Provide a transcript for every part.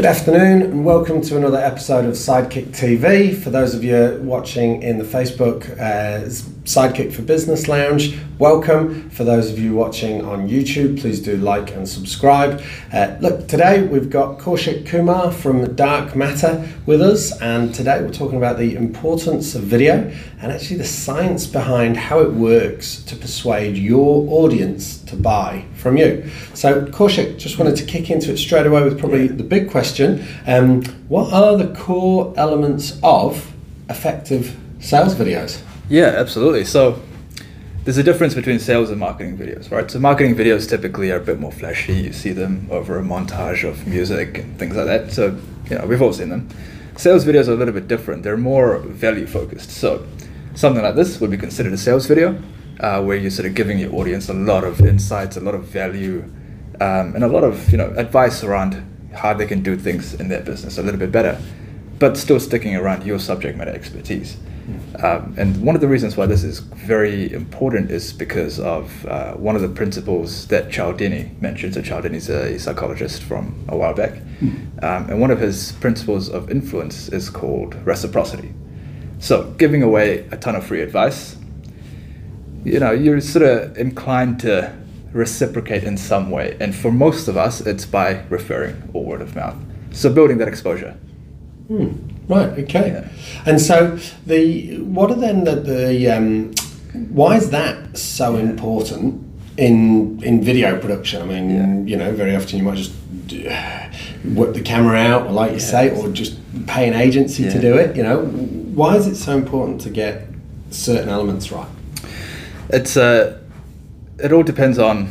Good afternoon and welcome to another episode of Sidekick TV. For those of you watching in the Facebook Sidekick for Business Lounge, welcome. For those of you watching on YouTube, please do like and subscribe. Look, today we've got Kaushik Kumar from Dark Matter with us, and today we're talking about the importance of video and actually the science behind how it works to persuade your audience to buy from you. So Kaushik, just wanted to kick into it straight away with probably the big question. What are the core elements of effective sales videos? Yeah, absolutely. So there's a difference between sales and marketing videos, right? So marketing videos typically are a bit more flashy. You see them over a montage of music and things like that. So, you know, we've all seen them. Sales videos are a little bit different. They're more value focused. So something like this would be considered a sales video, where you're sort of giving your audience a lot of insights, a lot of value, and a lot of, you know, advice around how they can do things in their business a little bit better, but still sticking around your subject matter expertise. And one of the reasons why this is very important is because of one of the principles that Cialdini mentioned. So Cialdini's a psychologist from a while back. And one of his principles of influence is called reciprocity. So giving away a ton of free advice, you know, you're sort of inclined to reciprocate in some way. And for most of us, it's by referring or word of mouth. So building that exposure. Right, okay. Yeah. And so why is that so important in video production? I mean, you know, very often you might just whip the camera out, or like you say, or just pay an agency to do it, you know. Why is it so important to get certain elements right? It all depends on,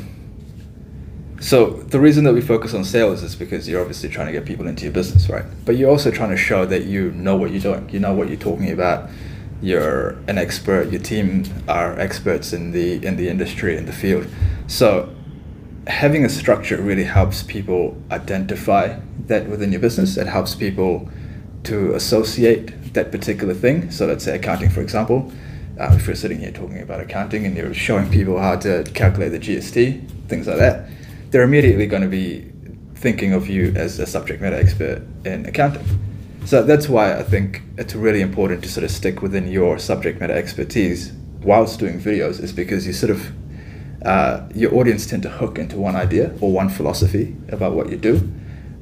so the reason that we focus on sales is because you're obviously trying to get people into your business, right? But you're also trying to show that you know what you're doing, you know what you're talking about, you're an expert, your team are experts in the industry, in the field. So having a structure really helps people identify that within your business. It helps people to associate that particular thing. So let's say accounting, for example. If you're sitting here talking about accounting and you're showing people how to calculate the GST, things like that, they're immediately going to be thinking of you as a subject matter expert in accounting. So that's why I think it's really important to sort of stick within your subject matter expertise whilst doing videos, is because you sort of, your audience tend to hook into one idea or one philosophy about what you do.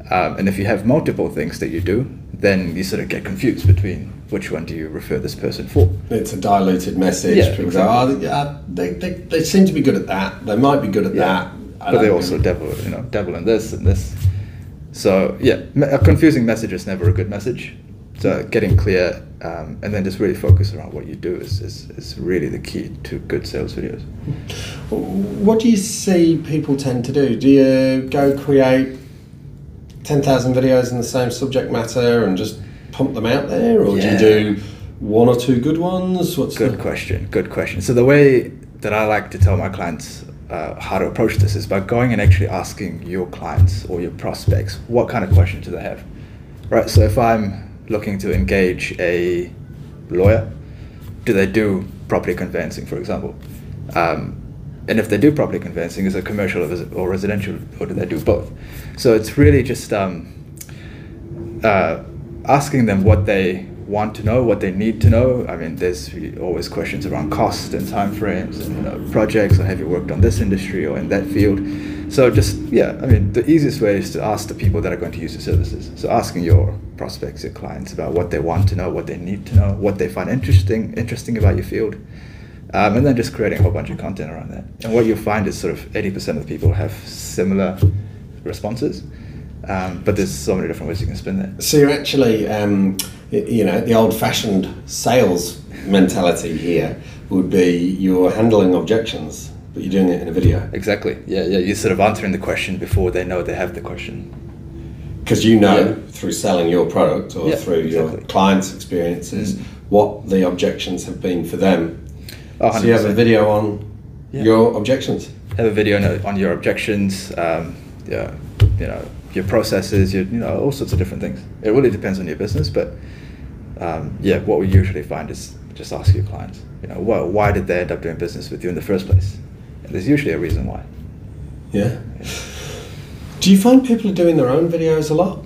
And if you have multiple things that you do, then you sort of get confused between which one do you refer this person for. It's a diluted message. Yeah, exactly. They seem to be good at that. They might be good at that. But they also dabble in this and this. So yeah, a confusing message is never a good message. So getting clear and then just really focus around what you do is really the key to good sales videos. What do you see people tend to do? Do you go create 10,000 videos in the same subject matter and just pump them out there, or do you do one or two good ones? Good question. So the way that I like to tell my clients how to approach this is by going and actually asking your clients or your prospects what kind of questions do they have, right? So if I'm looking to engage a lawyer, do they do property conveyancing, for example? And if they do property conveyancing, is it commercial or residential, or do they do both? So it's really just asking them what they want to know, what they need to know. I mean, there's always questions around cost and timeframes and, you know, projects, or have you worked on this industry or in that field? So just, I mean, the easiest way is to ask the people that are going to use your services. So asking your prospects, your clients, about what they want to know, what they need to know, what they find interesting about your field. And then just creating a whole bunch of content around that. And what you'll find is sort of 80% of the people have similar responses, but there's so many different ways you can spin that. So you're actually, you know, the old-fashioned sales mentality here would be you're handling objections, but you're doing it in a video. Exactly. Yeah. You're sort of answering the question before they know they have the question. Because you know through selling your product or through your clients' experiences what the objections have been for them. 100%. So you have a video on your objections. Have a video on your objections, you know, your processes, you know, all sorts of different things. It really depends on your business, but what we usually find is just ask your clients, you know, why did they end up doing business with you in the first place? And there's usually a reason why. Yeah. Do you find people are doing their own videos a lot?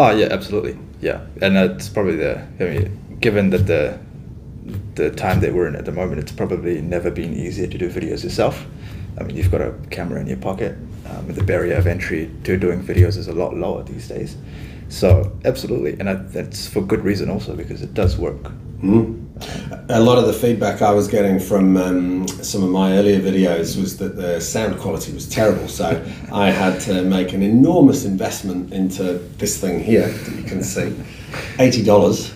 Oh yeah, absolutely. Yeah, and it's probably the. I mean, given that the time that we're in at the moment, it's probably never been easier to do videos yourself. I mean, you've got a camera in your pocket. And the barrier of entry to doing videos is a lot lower these days. So absolutely, and that's for good reason also, because it does work. A lot of the feedback I was getting from some of my earlier videos was that the sound quality was terrible, so I had to make an enormous investment into this thing here that you can see, $80,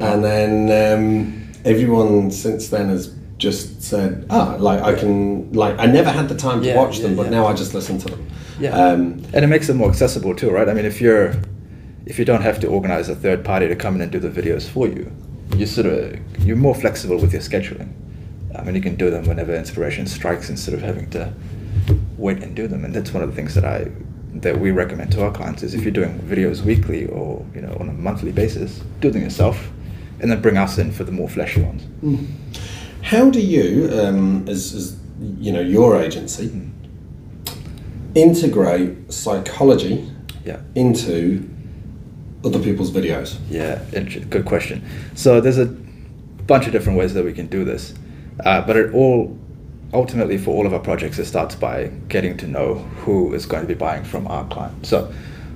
and then everyone since then has just said, ah, like I can, like I never had the time to watch them, but now I just listen to them. Yeah, and it makes them more accessible too, right? I mean, if you don't have to organize a third party to come in and do the videos for you, you're more flexible with your scheduling. I mean, you can do them whenever inspiration strikes instead of having to wait and do them. And that's one of the things that we recommend to our clients is if you're doing videos weekly or on a monthly basis, do them yourself, and then bring us in for the more flashy ones. How do you, as you know, your agency, integrate psychology into other people's videos? Yeah, good question. So there's a bunch of different ways that we can do this, but it all, ultimately for all of our projects, it starts by getting to know who is going to be buying from our client. So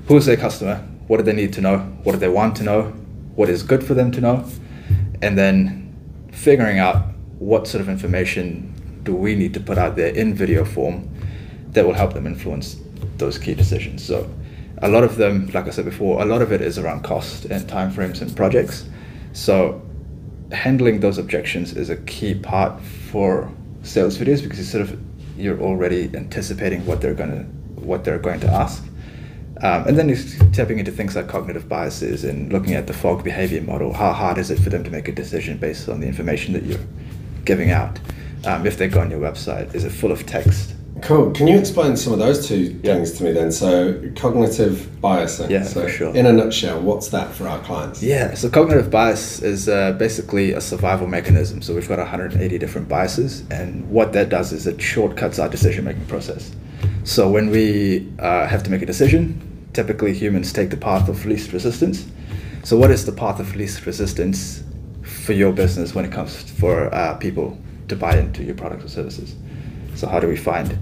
who's their customer? What do they need to know? What do they want to know? What is good for them to know? And then figuring out what sort of information do we need to put out there in video form that will help them influence those key decisions. So a lot of them, like I said before, a lot of it is around cost and timeframes and projects. So handling those objections is a key part for sales videos, because you're already anticipating what they're going to ask. And then it's tapping into things like cognitive biases and looking at the Fogg behavior model. How hard is it for them to make a decision based on the information that you're giving out? If they go on your website, is it full of text? Cool. Can you explain some of those two things to me then? So cognitive biasing. Yeah, so for sure. In a nutshell, what's that for our clients? Yeah, so cognitive bias is basically a survival mechanism. So we've got 180 different biases, and what that does is it shortcuts our decision-making process. So when we have to make a decision, typically humans take the path of least resistance. So what is the path of least resistance for your business when it comes for people to buy into your products or services? So how do we find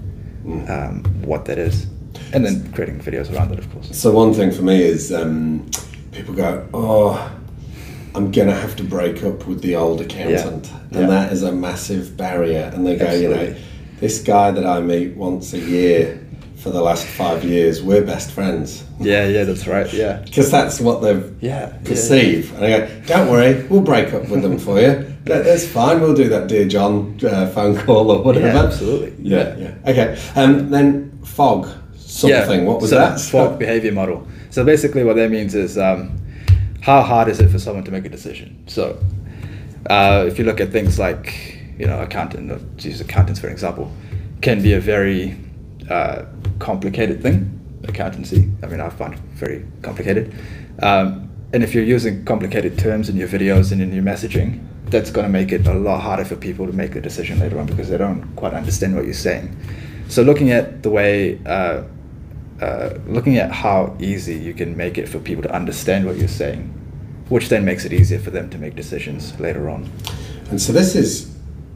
what that is? And then creating videos around it, of course. So one thing for me is people go, oh, I'm going to have to break up with the old accountant. Yeah. And that is a massive barrier. And they go, absolutely. This guy that I meet once a year for the last 5 years, we're best friends. Yeah, that's right, yeah. Because that's what they've perceived. Yeah. And I go, don't worry, we'll break up with them for you. That's fine, we'll do that Dear John phone call or whatever. Yeah, absolutely. Yeah. Okay, then Fogg something, what was that? Fogg behavior model. So basically what that means is how hard is it for someone to make a decision? So if you look at things like, accountant, to use accountants for example, can be a very complicated thing, accountancy. I mean, I find it very complicated. And if you're using complicated terms in your videos and in your messaging, that's going to make it a lot harder for people to make the decision later on because they don't quite understand what you're saying. So looking at how easy you can make it for people to understand what you're saying, which then makes it easier for them to make decisions later on. And so this is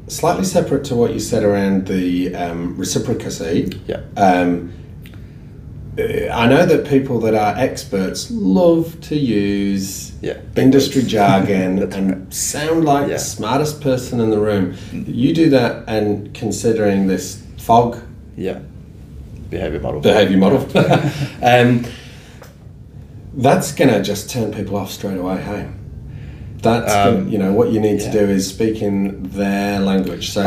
slightly separate to what you said around the reciprocity. Yeah. I know that people that are experts love to use industry jargon and sound like the smartest person in the room. You do that, and considering this Fogg behavior model, that's going to just turn people off straight away, hey? That's what you need to do is speak in their language. So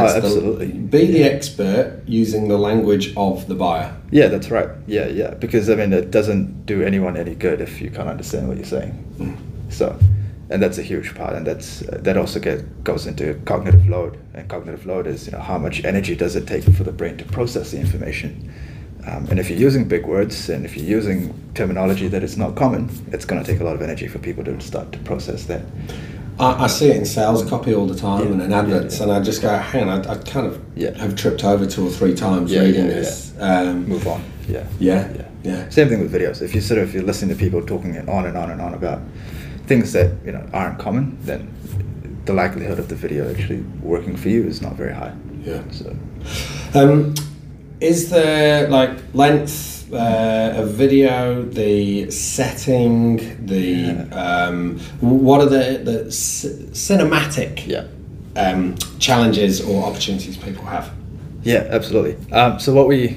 be the expert using the language of the buyer. Yeah, that's right. Yeah. Because I mean, it doesn't do anyone any good if you can't understand what you're saying. So, and that's a huge part, and that also goes into cognitive load. And cognitive load is how much energy does it take for the brain to process the information. And if you're using big words and if you're using terminology that is not common, it's going to take a lot of energy for people to start to process that. I see it in sales copy all the time and in adverts, and I just go, hang on, I kind of have tripped over 2 or 3 times reading this. Move on. Yeah. Yeah. Same thing with videos. If you sort of, you're listening to people talking on and on and on about things that, you know, aren't common, then the likelihood of the video actually working for you is not very high. Yeah. So, is there like length of video, the setting, the what are the cinematic challenges or opportunities people have? Yeah, absolutely. So what we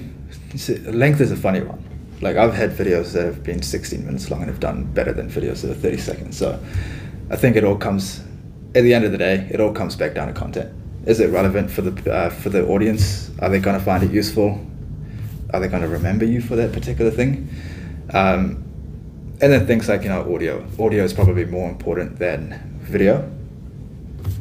length is a funny one. Like, I've had videos that have been 16 minutes long and have done better than videos that are 30 seconds. So I think it all comes, at the end of the day, it all comes back down to content. Is it relevant for the audience? Are they going to find it useful? Are they going to remember you for that particular thing? And then things like, you know, audio. Audio is probably more important than video.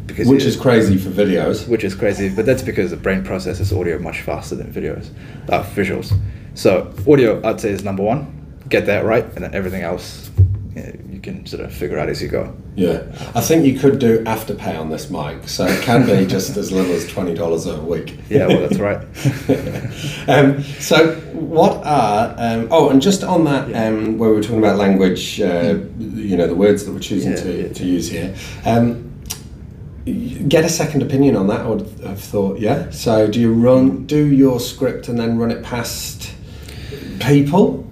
Because which is crazy for videos. Which is crazy, but that's because the brain processes audio much faster than videos, visuals. So audio, I'd say, is number one. Get that right, and then everything else, you know, you can sort of figure out as you go. Yeah, I think you could do afterpay on this mic, so it can be just as little as $20 a week. Yeah, well, that's right. So what are, oh, and just on that, where we were talking about language, you know, the words that we're choosing to use here, get a second opinion on that, I would have thought, yeah? So do you do your script and then run it past people?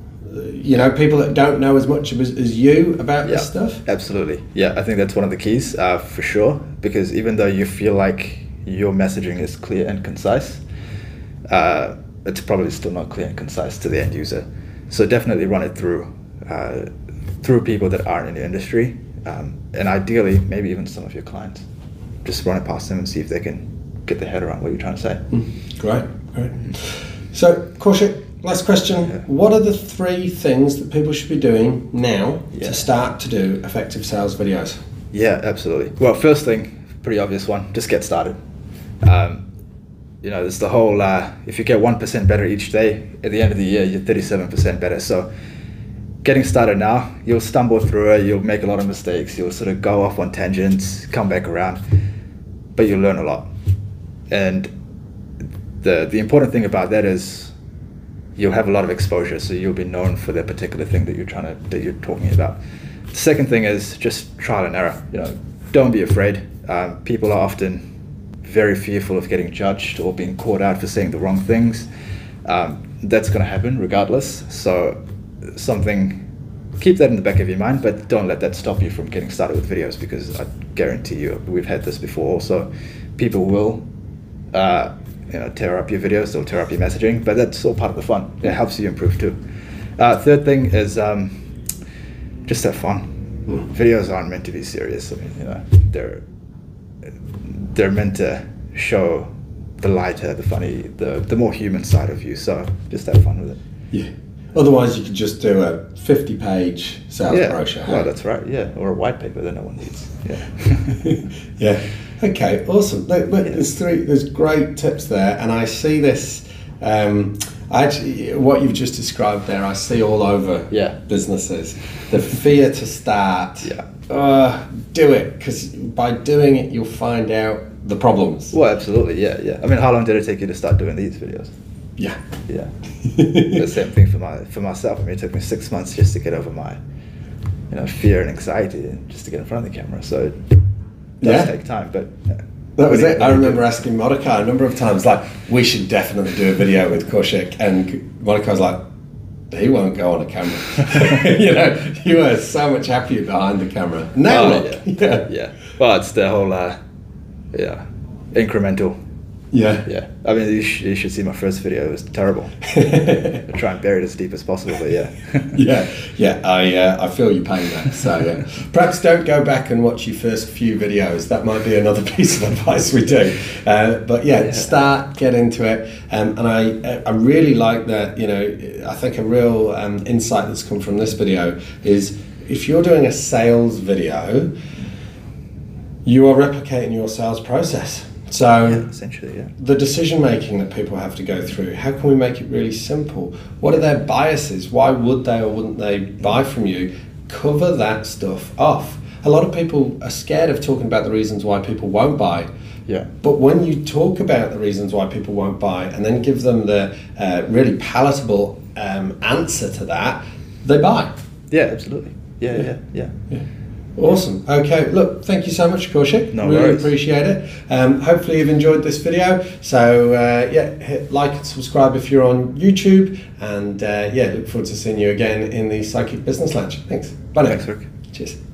You know, people that don't know as much as you about this stuff? Absolutely. Yeah, I think that's one of the keys, for sure, because even though you feel like your messaging is clear and concise, it's probably still not clear and concise to the end user. So definitely run it through people that aren't in the industry, and ideally, maybe even some of your clients. Just run it past them and see if they can get their head around what you're trying to say. Great. So, Kaushik, last question. Yeah. What are the three things that people should be doing now to start to do effective sales videos? Yeah, absolutely. Well, first thing, pretty obvious one, just get started. You know, there's the whole, if you get 1% better each day, at the end of the year, you're 37% better. So getting started now, you'll stumble through it, you'll make a lot of mistakes, you'll sort of go off on tangents, come back around, but you'll learn a lot. And the important thing about that is you'll have a lot of exposure, so you'll be known for that particular thing that you're talking about. The second thing is just trial and error. You know, don't be afraid. People are often very fearful of getting judged or being caught out for saying the wrong things. That's going to happen regardless. So keep that in the back of your mind, but don't let that stop you from getting started with videos, because I guarantee you, we've had this before also, people will tear up your videos, they'll tear up your messaging, but that's all part of the fun. It helps you improve too. Third thing is just have fun. Videos aren't meant to be serious. I mean, you know, they're meant to show the lighter, the funny, the more human side of you, so just have fun with it. Yeah. Otherwise, you could just do a 50-page sales brochure. Well, that's right, yeah. Or a white paper that no one needs. Yeah. Yeah. Okay, awesome. Look, there's great tips there, and I see this, what you've just described there, I see all over businesses. The fear to start. Yeah. Do it, because by doing it, you'll find out the problems. Well, absolutely, yeah. I mean, how long did it take you to start doing these videos? Yeah. The same thing for myself. I mean, it took me 6 months just to get over my, you know, fear and anxiety, and just to get in front of the camera. So it does take time, but that was it. I remember asking Monica a number of times, like, we should definitely do a video with Kaushik, and Monica was like, he won't go on a camera. You know, you were so much happier behind the camera. Well, it's the whole, incremental. Yeah. I mean, you should see my first video. It was terrible. I try and bury it as deep as possible, but yeah. I feel your pain there. So perhaps don't go back and watch your first few videos. That might be another piece of advice we do. But start, get into it. And I really like that. You know, I think a real insight that's come from this video is if you're doing a sales video, you are replicating your sales process. So the decision making that people have to go through, how can we make it really simple? What are their biases? Why would they or wouldn't they buy from you? Cover that stuff off. A lot of people are scared of talking about the reasons why people won't buy. Yeah. But when you talk about the reasons why people won't buy and then give them the really palatable answer to that, they buy. Yeah, absolutely. Yeah. Awesome. Okay, look, thank you so much, Kaushik. No worries. Really appreciate it. Hopefully you've enjoyed this video. So, yeah, hit like and subscribe if you're on YouTube. And, yeah, look forward to seeing you again in the Sidekick Business Lounge. Thanks. Bye now. Thanks, Rick. Cheers.